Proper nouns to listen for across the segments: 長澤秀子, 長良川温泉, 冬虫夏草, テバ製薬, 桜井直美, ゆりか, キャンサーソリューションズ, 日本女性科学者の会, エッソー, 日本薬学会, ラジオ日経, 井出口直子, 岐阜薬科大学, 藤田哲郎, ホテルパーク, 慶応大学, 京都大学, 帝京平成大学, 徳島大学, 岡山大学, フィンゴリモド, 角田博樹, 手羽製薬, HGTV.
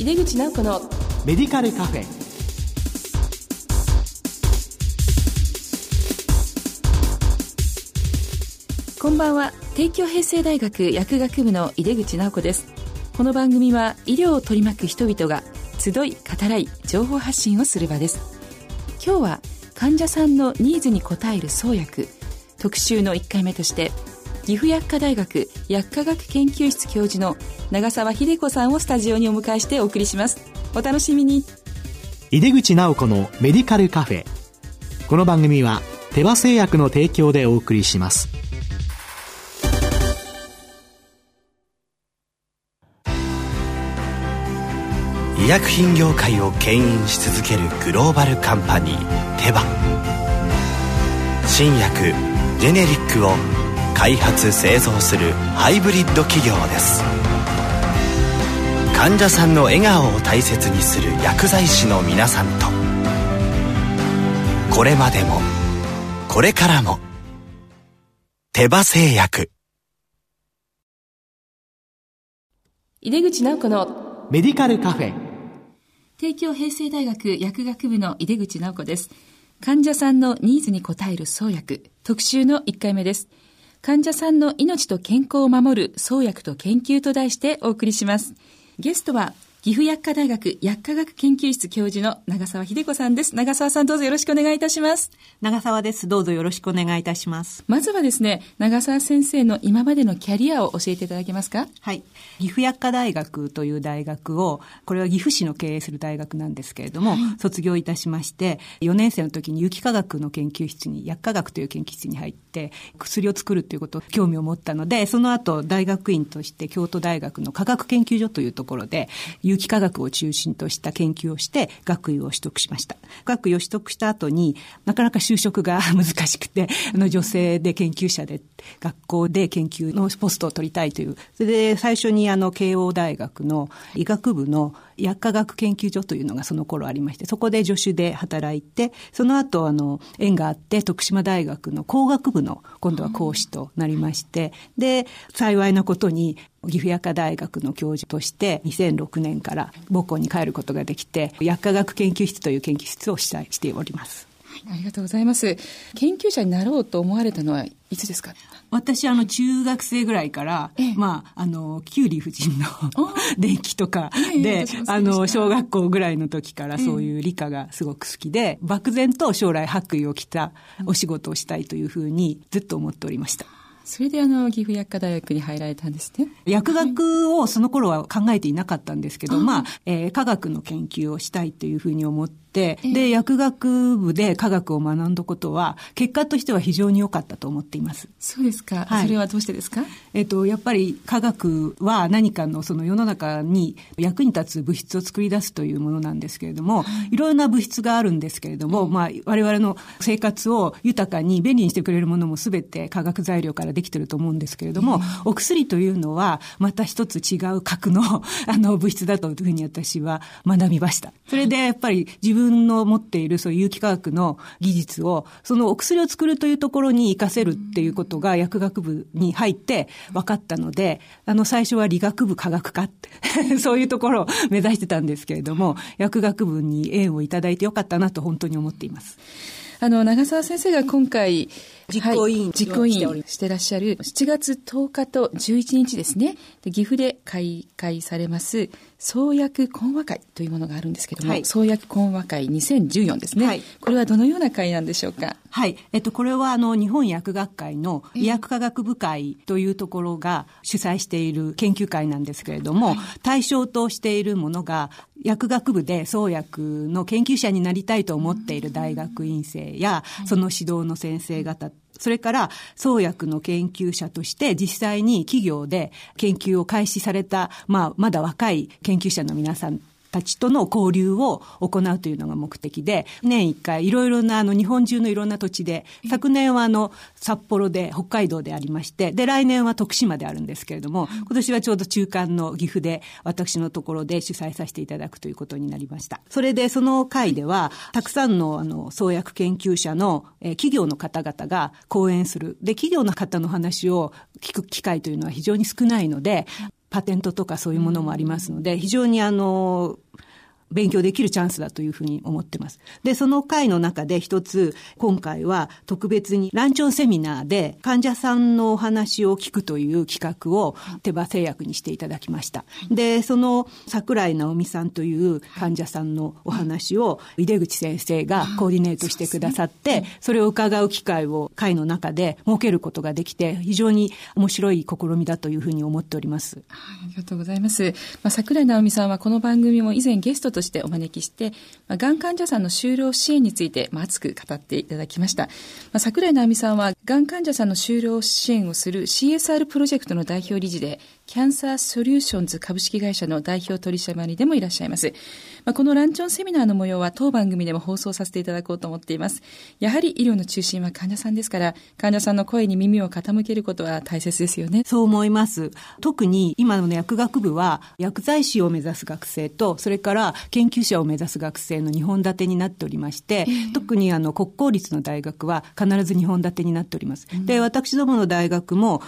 井出口直子のメディカルカフェ。こんばんは。帝京平成大学薬学部の井出口直子です。この番組は医療を取り巻く人々が集い語らい情報発信をする場です。今日は患者さんのニーズに応える創薬特集の1回目として、岐阜薬科大学薬科学研究室教授の長澤秀子さんをスタジオにお迎えしてお送りします。お楽しみに。井出口直子のメディカルカフェ。この番組は手羽製薬の提供でお送りします。医薬品業界を牽引し続けるグローバルカンパニーテバ。新薬ジェネリックを開発製造するハイブリッド企業です。患者さんの笑顔を大切にする薬剤師の皆さんと、これまでもこれからもテバ製薬。井出口直子のメディカルカフェ。帝京平成大学薬学部の井出口直子です。患者さんのニーズに応える創薬特集の1回目です。患者さんの命と健康を守る創薬と研究と題してお送りします。ゲストは岐阜薬科大学薬科学研究室教授の長澤秀子さんです。長澤さん、どうぞよろしくお願いいたします。長澤です。どうぞよろしくお願いいたします。まずはですね、長澤先生の今までのキャリアを教えていただけますか？はい。岐阜薬科大学という大学を、これは岐阜市の経営する大学なんですけれども、はい、卒業いたしまして、4年生の時に有機化学の研究室に、薬化学という研究室に入って、薬を作るということを興味を持ったので、その後大学院として京都大学の科学研究所というところで有機化学を中心とした研究をして学位を取得しました。学位を取得した後に、なかなか就職が難しくて、女性で研究者で学校で研究のポストを取りたいという、それで最初に慶応大学の医学部の薬化学研究所というのがその頃ありまして、そこで助手で働いて、その後縁があって徳島大学の工学部の今度は講師となりまして、うん、で幸いなことに岐阜薬科大学の教授として2006年から母校に帰ることができて、薬化学研究室という研究室を主催しております。はい、ありがとうございます。研究者になろうと思われたのはいつですか？私中学生ぐらいから、ええ、キュリー夫人の伝記とかで、小学校ぐらいの時からそういう理科がすごく好きで、漠然と将来白衣を着たお仕事をしたいというふうにずっと思っておりました。それで岐阜薬科大学に入られたんですね。薬学をその頃は考えていなかったんですけど、はい、科学の研究をしたいというふうに思って、で薬学部で科学を学んだことは結果としては非常に良かったと思っています。そうですか。はい、それはどうしてですか？やっぱり科学は何かのその世の中に役に立つ物質を作り出すというものなんですけれども、いろいろな物質があるんですけれども、我々の生活を豊かに便利にしてくれるものも全て化学材料からできていると思うんですけれども、お薬というのはまた一つ違う核の物質だというふうに私は学びました。それでやっぱり自分の持っているそういう有機化学の技術を、そのお薬を作るというところに活かせるっていうことが薬学部に入って分かったので、最初は理学部化学科ってそういうところを目指してたんですけれども、薬学部に縁をいただいてよかったなと本当に思っています。長澤先生が今回実行委員してらっしゃる7月10日と11日ですね、で岐阜で開会されます創薬懇話会というものがあるんですけども、はい、創薬懇話会2014ですね、はい、これはどのような会なんでしょうか？はい、これは日本薬学会の医薬科学部会というところが主催している研究会なんですけれども、はい、対象としているものが薬学部で創薬の研究者になりたいと思っている大学院生や、その指導の先生方、それから創薬の研究者として実際に企業で研究を開始された、まだ若い研究者の皆さんたちとの交流を行うというのが目的で、年1回いろいろな日本中のいろんな土地で、昨年は札幌で北海道でありまして、で来年は徳島であるんですけれども、今年はちょうど中間の岐阜で私のところで主催させていただくということになりました。それでその会ではたくさんの創薬研究者の企業の方々が講演する、で企業の方の話を聞く機会というのは非常に少ないので、パテントとかそういうものもありますので、非常に勉強できるチャンスだというふうに思ってます。で、その会の中で一つ、今回は特別にランチョンセミナーで患者さんのお話を聞くという企画を手羽製薬にしていただきました。で、その桜井直美さんという患者さんのお話を井出口先生がコーディネートしてくださって、それを伺う機会を会の中で設けることができて、非常に面白い試みだというふうに思っております。ありがとうございます。桜井直美さんはこの番組も以前ゲストとしてお招きして、がん患者さんの就労支援について、熱く語っていただきました。桜井直美さんはがん患者さんの就労支援をする CSR プロジェクトの代表理事で、キャンサーソリューションズ株式会社の代表取締りでもいらっしゃいます。このランチョンセミナーの模様は当番組でも放送させていただこうと思っています。やはり医療の中心は患者さんですから、患者さんの声に耳を傾けることは大切ですよね。そう思います。特に今の薬学部は薬剤師を目指す学生と、それから研究者を目指す学生の2本立てになっておりまして、特に国公立の大学は必ず2本立てになっております。で、私どもの大学も、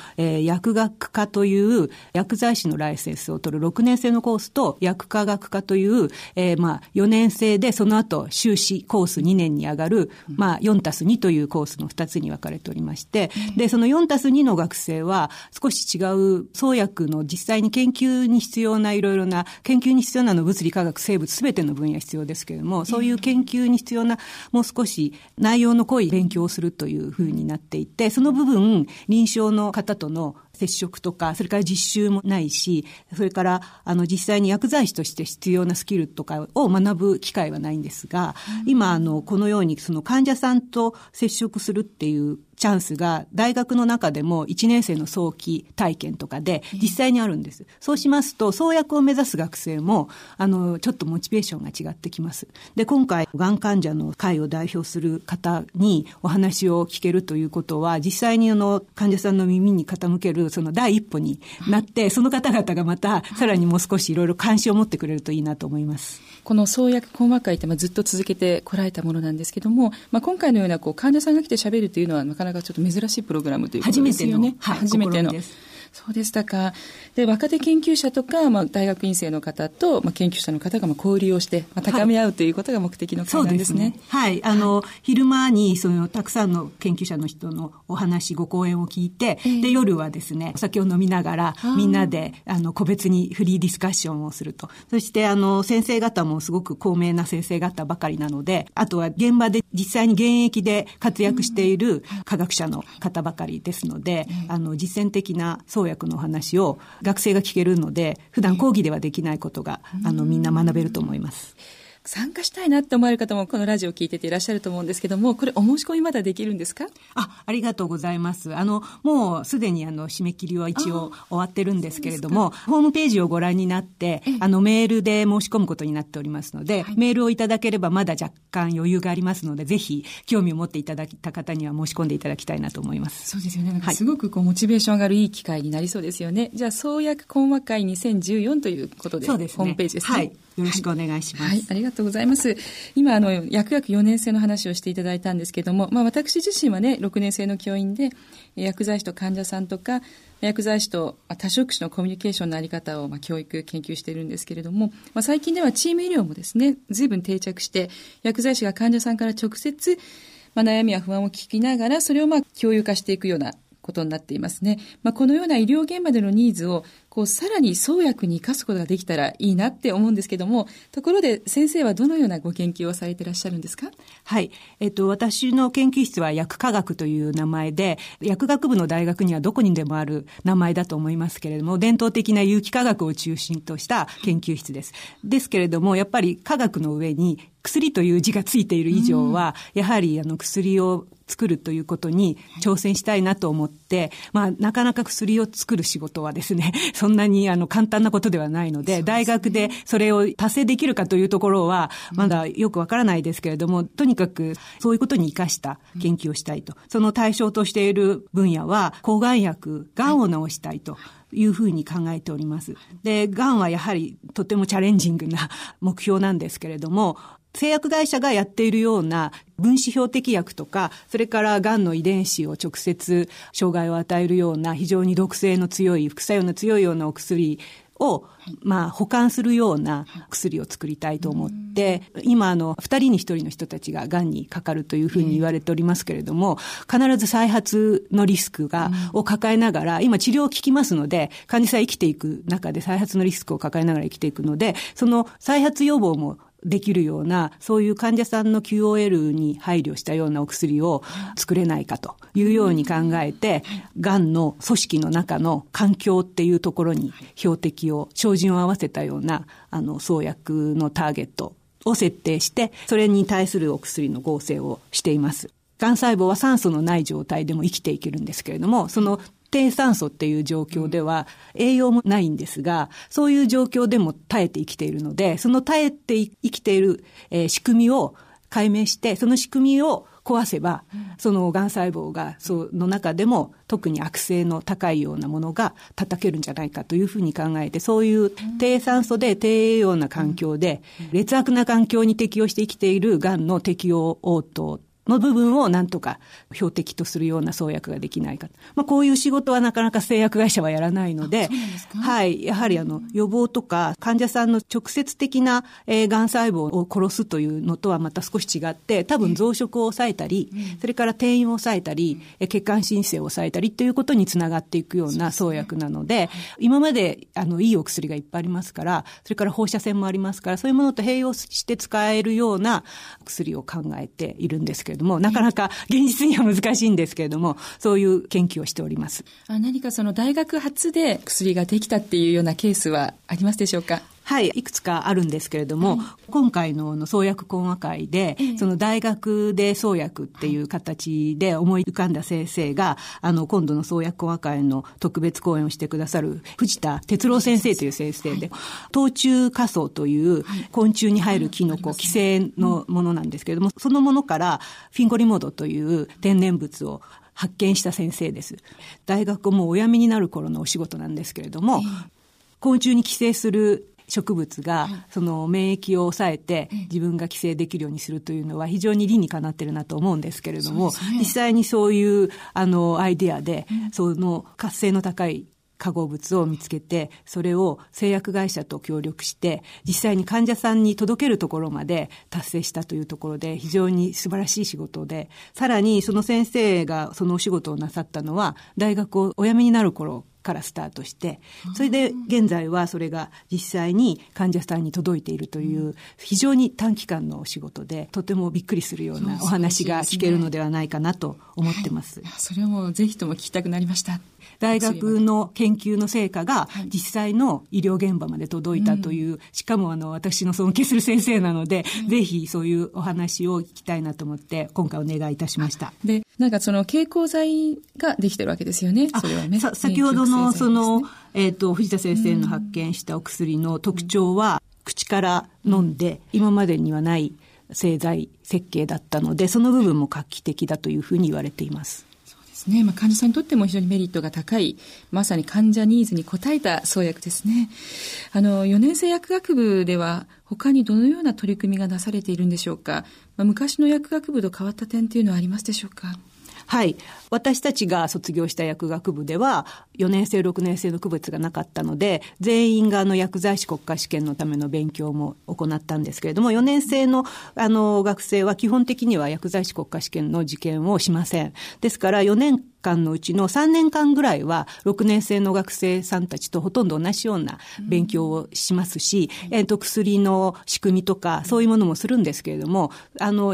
薬学科という薬剤師のライセンスを取る6年生のコースと薬科学科という、4年生でその後修士コース2年に上がる、4+2 というコースの2つに分かれておりまして、で、その4+2 の学生は少し違う創薬の実際に研究に必要ないろいろな研究に必要なの物理化学生物すべての分野必要ですけれども、そういう研究に必要なもう少し内容の濃い勉強をするというふうになっていて、その部分臨床の方との接触とか、それから実習もないし、それから実際に薬剤師として必要なスキルとかを学ぶ機会はないんですが、今このようにその患者さんと接触するっていうチャンスが大学の中でも1年生の早期体験とかで実際にあるんです。そうしますと創薬を目指す学生もちょっとモチベーションが違ってきます。で、今回がん患者の会を代表する方にお話を聞けるということは実際に患者さんの耳に傾けるその第一歩になって、その方々がまたさらにもう少しいろいろ関心を持ってくれるといいなと思います。この創薬講話会ってずっと続けてこられたものなんですけども、今回のような患者さんが来て喋るというのはなかなかちょっと珍しいプログラムということですよね。初めての、そうでしたか。で、若手研究者とか、大学院生の方と、研究者の方が交流をして、高め合うということが目的の会なんですね。そうですね。はい。昼間に、たくさんの研究者の人のお話、ご講演を聞いて、で、夜はですね、お酒を飲みながら、みんなで、個別にフリーディスカッションをすると。そして、先生方もすごく高名な先生方ばかりなので、あとは現場で実際に現役で活躍している科学者の方ばかりですので、実践的な、創薬の話を学生が聞けるので、普段講義ではできないことがみんな学べると思います。参加したいなって思われる方もこのラジオを聞いてていらっしゃると思うんですけども、これお申し込みまだできるんですか？ありがとうございます。もうすでに締め切りは一応終わってるんですけれども、ホームページをご覧になってメールで申し込むことになっておりますので、メールをいただければまだ若干余裕がありますので、ぜひ興味を持っていただいた方には申し込んでいただきたいなと思います。そうですよね。すごくモチベーション上がるいい機会になりそうですよね。じゃあ創薬講話会2014ということで、そうですね、ホームページですね。はい、よろしくお願いします。はい、ありがとうございます。今、薬学4年生の話をしていただいたんですけども、私自身はね、6年生の教員で、薬剤師と患者さんとか、薬剤師と多職種のコミュニケーションのあり方を教育研究しているんですけれども、最近ではチーム医療もですね、随分定着して、薬剤師が患者さんから直接、悩みや不安を聞きながら、それを共有化していくようなことになっていますね。このような医療現場でのニーズをさらに創薬に生かすことができたらいいなって思うんですけども、ところで先生はどのようなご研究をされていらっしゃるんですか？はい、私の研究室は薬科学という名前で、薬学部の大学にはどこにでもある名前だと思いますけれども、伝統的な有機化学を中心とした研究室です。ですけれども、やっぱり科学の上に薬という字がついている以上は、やはり薬を作るということに挑戦したいなと思って、なかなか薬を作る仕事はですね、そんなに簡単なことではないので、大学でそれを達成できるかというところはまだよくわからないですけれども、とにかくそういうことに生かした研究をしたいと。その対象としている分野は抗がん薬、がんを治したいと。いうふうに考えております。で、がんはやはりとてもチャレンジングな目標なんですけれども、製薬会社がやっているような分子標的薬とか、それからがんの遺伝子を直接障害を与えるような非常に毒性の強い、副作用の強いようなお薬を、保管するような薬を作りたいと思って、今2人に1人の人たちががんにかかるというふうに言われておりますけれども、必ず再発のリスクを抱えながら、今治療を効きますので、患者さん生きていく中で再発のリスクを抱えながら生きていくので、その再発予防もできるような、そういう患者さんの QOL に配慮したようなお薬を作れないかというように考えて、がんの組織の中の環境っていうところに標的を、照準を合わせたような、創薬のターゲットを設定して、それに対するお薬の合成をしています。がん細胞は酸素のない状態でも生きていけるんですけれども、その低酸素っていう状況では栄養もないんですが、そういう状況でも耐えて生きているので、その耐えて生きている仕組みを解明して、その仕組みを壊せば、そのがん細胞がその中でも特に悪性の高いようなものが叩けるんじゃないかというふうに考えて、そういう低酸素で低栄養な環境で、劣悪な環境に適応して生きているがんの適応応答の部分をなんとか標的とするような創薬ができないか。こういう仕事はなかなか製薬会社はやらないので、はい、やはり予防とか患者さんの直接的ながん細胞を殺すというのとはまた少し違って、多分増殖を抑えたり、それから転移を抑えたり、血管新生を抑えたりということにつながっていくような創薬なので、今までいいお薬がいっぱいありますから、それから放射線もありますから、そういうものと併用して使えるような薬を考えているんですけど、なかなか現実には難しいんですけれども、そういう研究をしております。何か大学発で薬ができたっていうようなケースはありますでしょうか？はい、いくつかあるんですけれども、今回の創薬講話会で、大学で創薬っていう形で思い浮かんだ先生が、今度の創薬講話会の特別講演をしてくださる藤田哲郎先生という先生で、冬虫夏草という昆虫に入るキノコ、寄生のものなんですけれども、そのものからフィンゴリモドという天然物を発見した先生です。大学もお辞めになる頃のお仕事なんですけれども、昆虫に寄生する植物が免疫を抑えて自分が寄生できるようにするというのは非常に理にかなってるなと思うんですけれども、実際にそういうアイデアで、その活性の高い化合物を見つけて、それを製薬会社と協力して実際に患者さんに届けるところまで達成したというところで、非常に素晴らしい仕事で、さらにその先生がそのお仕事をなさったのは大学をお辞めになる頃からスタートして、それで現在はそれが実際に患者さんに届いているという非常に短期間のお仕事で、とてもびっくりするようなお話が聞けるのではないかなと思ってます。それもぜひとも聞きたくなりました。大学の研究の成果が実際の医療現場まで届いたという、しかも私の尊敬する先生なので、ぜひそういうお話を聞きたいなと思って今回お願いいたしました。で、なんか経口剤ができてるわけですよね。それはね、先ほどの藤田先生の発見したお薬の特徴は、口から飲んで今までにはない製剤設計だったので、その部分も画期的だというふうに言われています。患者さんにとっても非常にメリットが高い、まさに患者ニーズに応えた創薬ですね。4年生薬学部では他にどのような取り組みがなされているんでしょうか？昔の薬学部と変わった点というのはありますでしょうか？はい。私たちが卒業した薬学部では、4年生、6年生の区別がなかったので、全員が薬剤師国家試験のための勉強も行ったんですけれども、4年生の学生は基本的には薬剤師国家試験の受験をしません。ですから4年間のうちの3年間ぐらいは、6年生の学生さんたちとほとんど同じような勉強をしますし、薬の仕組みとか、そういうものもするんですけれども、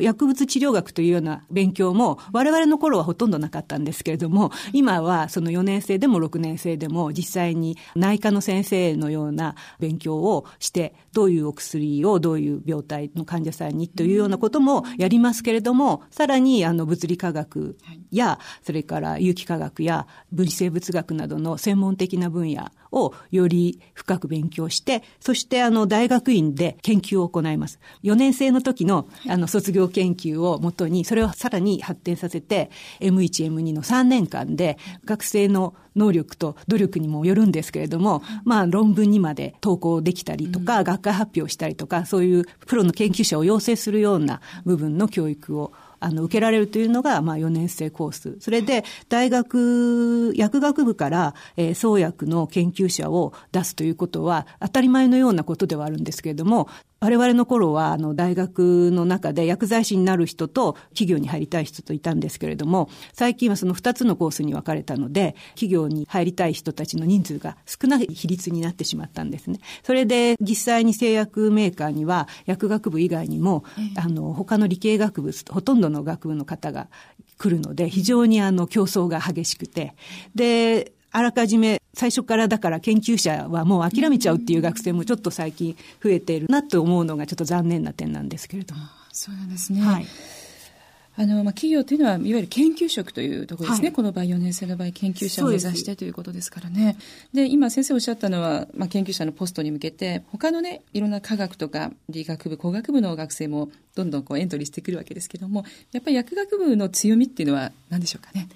薬物治療学というような勉強も、我々の頃はほとんどなかったんですけれども、今はその4年生でも6年生でも、実際に内科の先生のような勉強をして、どういうお薬をどういう病態の患者さんにというようなこともやりますけれども、さらに物理科学や、それから有機化学や分子生物学などの専門的な分野をより深く勉強して、そして大学院で研究を行います。4年生の時の卒業研究をもとに、それをさらに発展させて M1、M2 の3年間で学生の能力と努力にもよるんですけれども、まあ論文にまで投稿できたりとか、学会発表したりとか、そういうプロの研究者を養成するような部分の教育を受けられるというのが、まあ、4年生コース。それで、大学、薬学部から、創薬の研究者を出すということは、当たり前のようなことではあるんですけれども、我々の頃は、大学の中で薬剤師になる人と、企業に入りたい人といたんですけれども、最近はその2つのコースに分かれたので、企業に入りたい人たちの人数が少ない比率になってしまったんですね。それで、実際に製薬メーカーには、薬学部以外にも、他の理系学部、ほとんどの学部の方が来るので、非常に競争が激しくて、で、あらかじめ最初からだから研究者はもう諦めちゃうっていう学生もちょっと最近増えているなと思うのがちょっと残念な点なんですけれども。そうなんですね。はい。まあ、企業というのはいわゆる研究職というところですね、はい、この場合4年生の場合研究者を目指してということですからね。で今先生おっしゃったのは、まあ、研究者のポストに向けて他のねいろんな科学とか理学部工学部の学生もどんどんこうエントリーしてくるわけですけども、やっぱり薬学部の強みっていうのは何でしょうかね。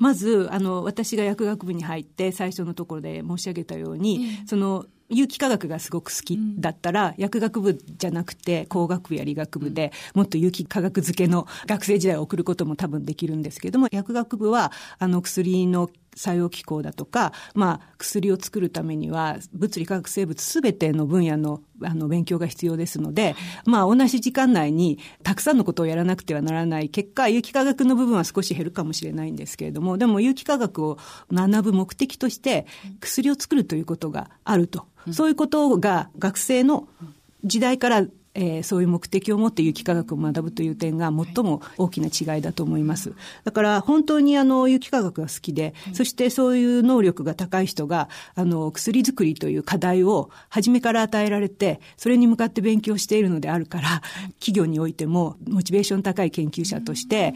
まず私が薬学部に入って最初のところで申し上げたように、その有機化学がすごく好きだったら、薬学部じゃなくて工学部や理学部でもっと有機化学漬けの学生時代を送ることも多分できるんですけども、薬学部は薬の作用機構だとか、まあ、薬を作るためには物理化学生物すべての分野の勉強が必要ですので、まあ、同じ時間内にたくさんのことをやらなくてはならない結果、有機化学の部分は少し減るかもしれないんですけれども、でも有機化学を学ぶ目的として薬を作るということがあると、そういうことが学生の時代からそういう目的を持って有機化学を学ぶという点が最も大きな違いだと思います。だから本当に有機化学が好きで、そしてそういう能力が高い人が薬作りという課題を初めから与えられて、それに向かって勉強しているのであるから、企業においてもモチベーション高い研究者として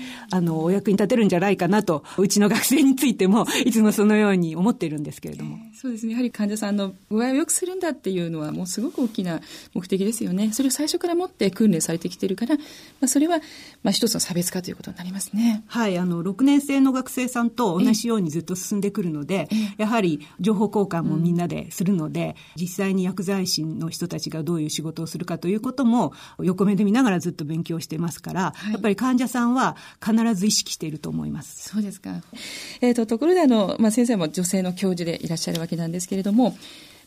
お役に立てるんじゃないかなと、うちの学生についてもいつもそのように思っているんですけれども。そうですね。やはり患者さんの具合を良くするんだっていうのはもうすごく大きな目的ですよね。それを最初から持って訓練されてきているから、まあ、それはまあ一つの差別化ということになりますね。はい、6年生の学生さんと同じようにずっと進んでくるので、やはり情報交換もみんなでするので、実際に薬剤師の人たちがどういう仕事をするかということも横目で見ながらずっと勉強してますから、はい、やっぱり患者さんは必ず意識していると思います。そうですか。ところでまあ、先生も女性の教授でいらっしゃるわけなんですけれども、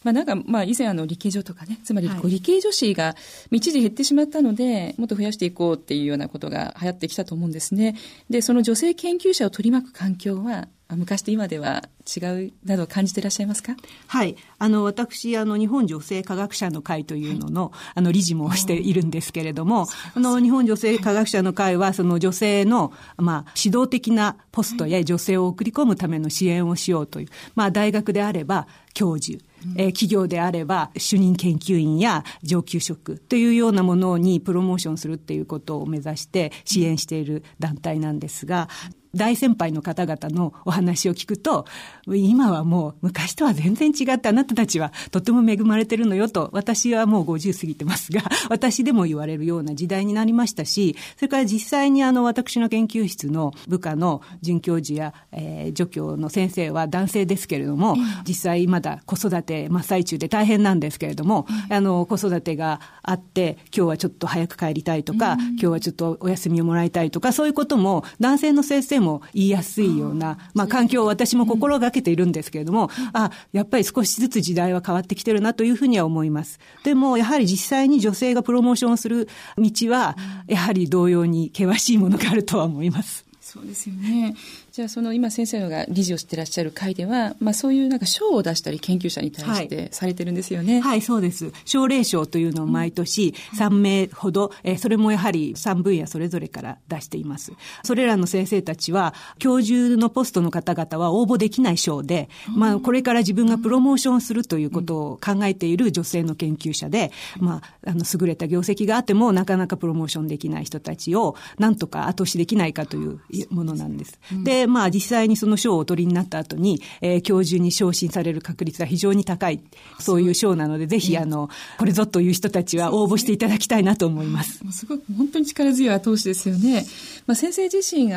まあ、なんかまあ以前理系女とかね、つまり理系女子が一時減ってしまったので、もっと増やしていこうっていうようなことが流行ってきたと思うんですね。で、その女性研究者を取り巻く環境は昔と今では違うなど感じていらっしゃいますか。はい。私、日本女性科学者の会というのの、理事もしているんですけれども、日本女性科学者の会は、その女性の、まあ、指導的なポストへ女性を送り込むための支援をしようという、まあ、大学であれば教授、企業であれば主任研究員や上級職というようなものにプロモーションするっていうことを目指して支援している団体なんですが、大先輩の方々のお話を聞くと、今はもう昔とは全然違って、あなたたちはとても恵まれてるのよと、私はもう50過ぎてますが、私でも言われるような時代になりましたし、それから実際に私の研究室の部下の准教授や、助教の先生は男性ですけれども、実際まだ子育て真っ最中で大変なんですけれども、子育てがあって今日はちょっと早く帰りたいとか、今日はちょっとお休みをもらいたいとか、そういうことも男性の先生も言いやすいような、まあ、環境を私も心がけているんですけれども、やっぱり少しずつ時代は変わってきてるなというふうには思います。でもやはり実際に女性がプロモーションする道はやはり同様に険しいものがあるとは思います。そうですよね。じゃあ今先生が理事をしていらっしゃる会では、まあ、そういうなんか賞を出したり研究者に対してされてるんですよね。はい、はい、そうです。奨励賞というのを毎年3名ほど、それもやはり3分野それぞれから出しています。それらの先生たちは教授のポストの方々は応募できない賞で、まあ、これから自分がプロモーションするということを考えている女性の研究者で、まあ、優れた業績があってもなかなかプロモーションできない人たちをなんとか後押しできないかというものなんです。でで、まあ実際にその賞をお取りになった後に、教授に昇進される確率が非常に高い、そういう賞なので、ぜひこれぞという人たちは応募していただきたいなと思います。すごく本当に力強い後押しですよね。まあ、先生自身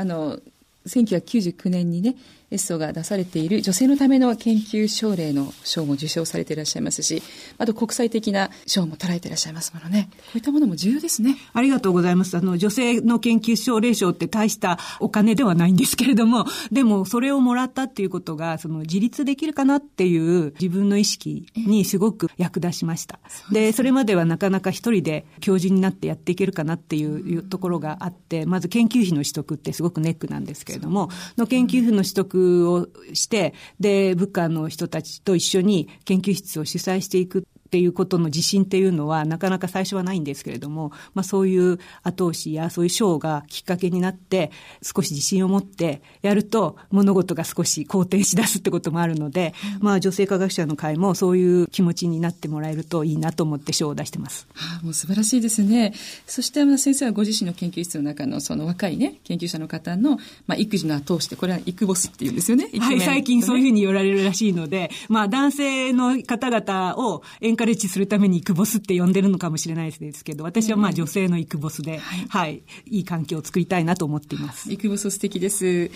1999年にね、エッソーが出されている女性のための研究奨励の賞も受賞されていらっしゃいますし、あと国際的な賞も捉えていらっしゃいますものね。こういったものも重要ですね。ありがとうございます。女性の研究奨励賞って大したお金ではないんですけれども、でもそれをもらったっていうことが、その自立できるかなっていう自分の意識にすごく役立ちました、で、それまではなかなか一人で教授になってやっていけるかなっていうところがあって、まず研究費の取得ってすごくネックなんですけれども、の研究費の取得をして、で、部下の人たちと一緒に研究室を主催していくっていうことの自信っていうのはなかなか最初はないんですけれども、まあそういう後押しやそういう賞がきっかけになって、少し自信を持ってやると物事が少し好転しだすってこともあるので、まあ女性科学者の会もそういう気持ちになってもらえるといいなと思って賞を出してます。はあ、もう素晴らしいですね。そして先生はご自身の研究室の中のその若いね、研究者の方の、まあ育児の後押しって、これは育ボスっていうんですよね。はい、最近そういうふうに言われるらしいので、まあ男性の方々をエンカレッジするために育ボスって呼んでるのかもしれないですけど、私はまあ女性の育ボスで、はい、いい環境を作りたいなと思っています。育ボス素敵です。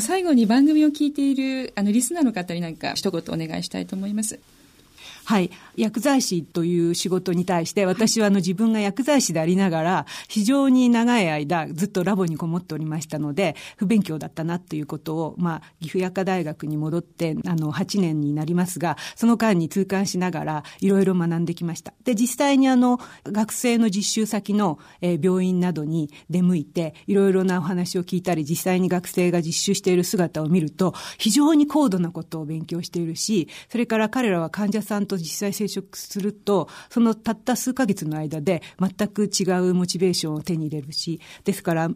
最後に番組を聞いているリスナーの方に何か一言お願いしたいと思います。はい。薬剤師という仕事に対して、私は自分が薬剤師でありながら、非常に長い間ずっとラボにこもっておりましたので、不勉強だったなということを、まあ、岐阜薬科大学に戻って、8年になりますが、その間に痛感しながら、いろいろ学んできました。で、実際に学生の実習先の病院などに出向いて、いろいろなお話を聞いたり、実際に学生が実習している姿を見ると、非常に高度なことを勉強しているし、それから彼らは患者さんと実際接触すると、そのたった数ヶ月の間で全く違うモチベーションを手に入れるし、ですから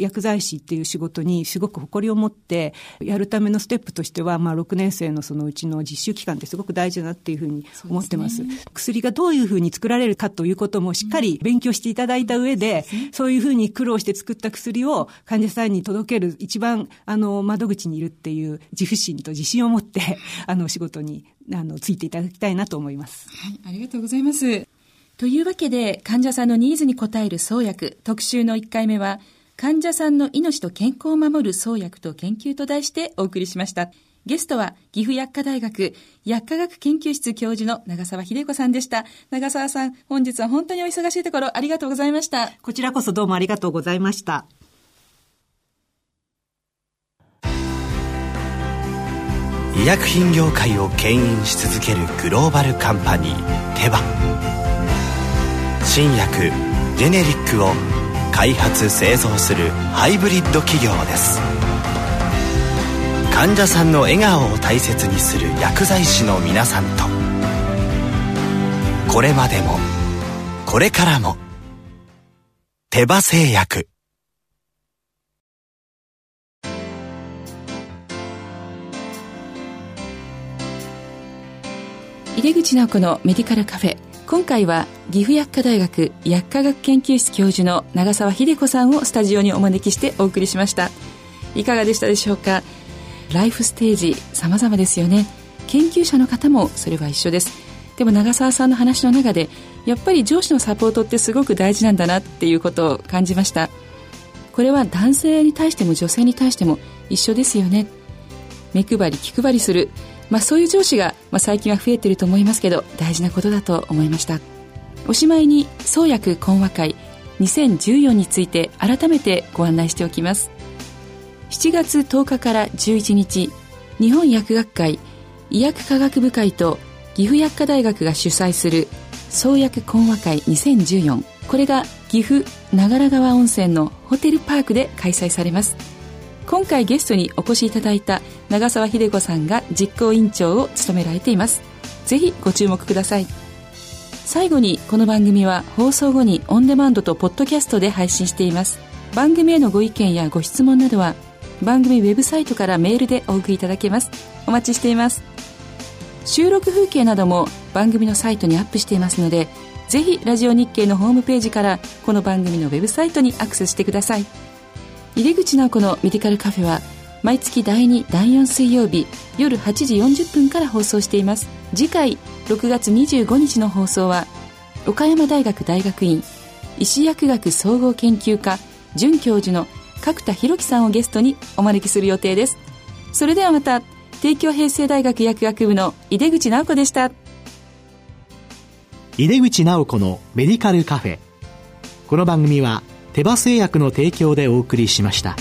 薬剤師っていう仕事にすごく誇りを持ってやるためのステップとしては、まあ、6年生のそのうちの実習期間ってすごく大事だなっていうふうに思ってます。そうですね。薬がどういうふうに作られるかということもしっかり勉強していただいた上で、そういうふうに苦労して作った薬を患者さんに届ける一番窓口にいるっていう自負心と自信を持って仕事についていただきたいなと思います。はい、ありがとうございます。というわけで、患者さんのニーズに応える創薬特集の1回目は、患者さんの命と健康を守る創薬と研究と題してお送りしました。ゲストは岐阜薬科大学薬科学研究室教授の長澤秀子さんでした。長澤さん、本日は本当にお忙しいところありがとうございました。こちらこそどうもありがとうございました。医薬品業界を牽引し続けるグローバルカンパニーテバ、新薬ジェネリックを開発製造するハイブリッド企業です。患者さんの笑顔を大切にする薬剤師の皆さんと、これまでもこれからもテバ製薬。井出口直子のメディカルカフェ。今回は岐阜薬科大学薬科学研究室教授の長澤秀子さんをスタジオにお招きしてお送りしました。いかがでしたでしょうか。ライフステージ様々ですよね。研究者の方もそれは一緒です。でも長澤さんの話の中で、やっぱり上司のサポートってすごく大事なんだなっていうことを感じました。これは男性に対しても女性に対しても一緒ですよね。目配り気配りする、まあ、そういう上司が、まあ、最近は増えていると思いますけど、大事なことだと思いました。おしまいに創薬懇話会2014について改めてご案内しておきます。7月10日から11日、日本薬学会医薬科学部会と岐阜薬科大学が主催する創薬懇話会2014、これが岐阜長良川温泉のホテルパークで開催されます。今回ゲストにお越しいただいた長澤秀子さんが実行委員長を務められています。ぜひご注目ください。最後に、この番組は放送後にオンデマンドとポッドキャストで配信しています。番組へのご意見やご質問などは、番組ウェブサイトからメールでお送りいただけます。お待ちしています。収録風景なども番組のサイトにアップしていますので、ぜひラジオ日経のホームページからこの番組のウェブサイトにアクセスしてください。井出口直子のメディカルカフェは毎月第2、第4水曜日夜8時40分から放送しています。次回6月25日の放送は岡山大学大学院医師薬学総合研究科准教授の角田博樹さんをゲストにお招きする予定です。それではまた。帝京平成大学薬学部の井出口直子でした。井出口直子のメディカルカフェ。この番組は手羽製薬の提供でお送りしました。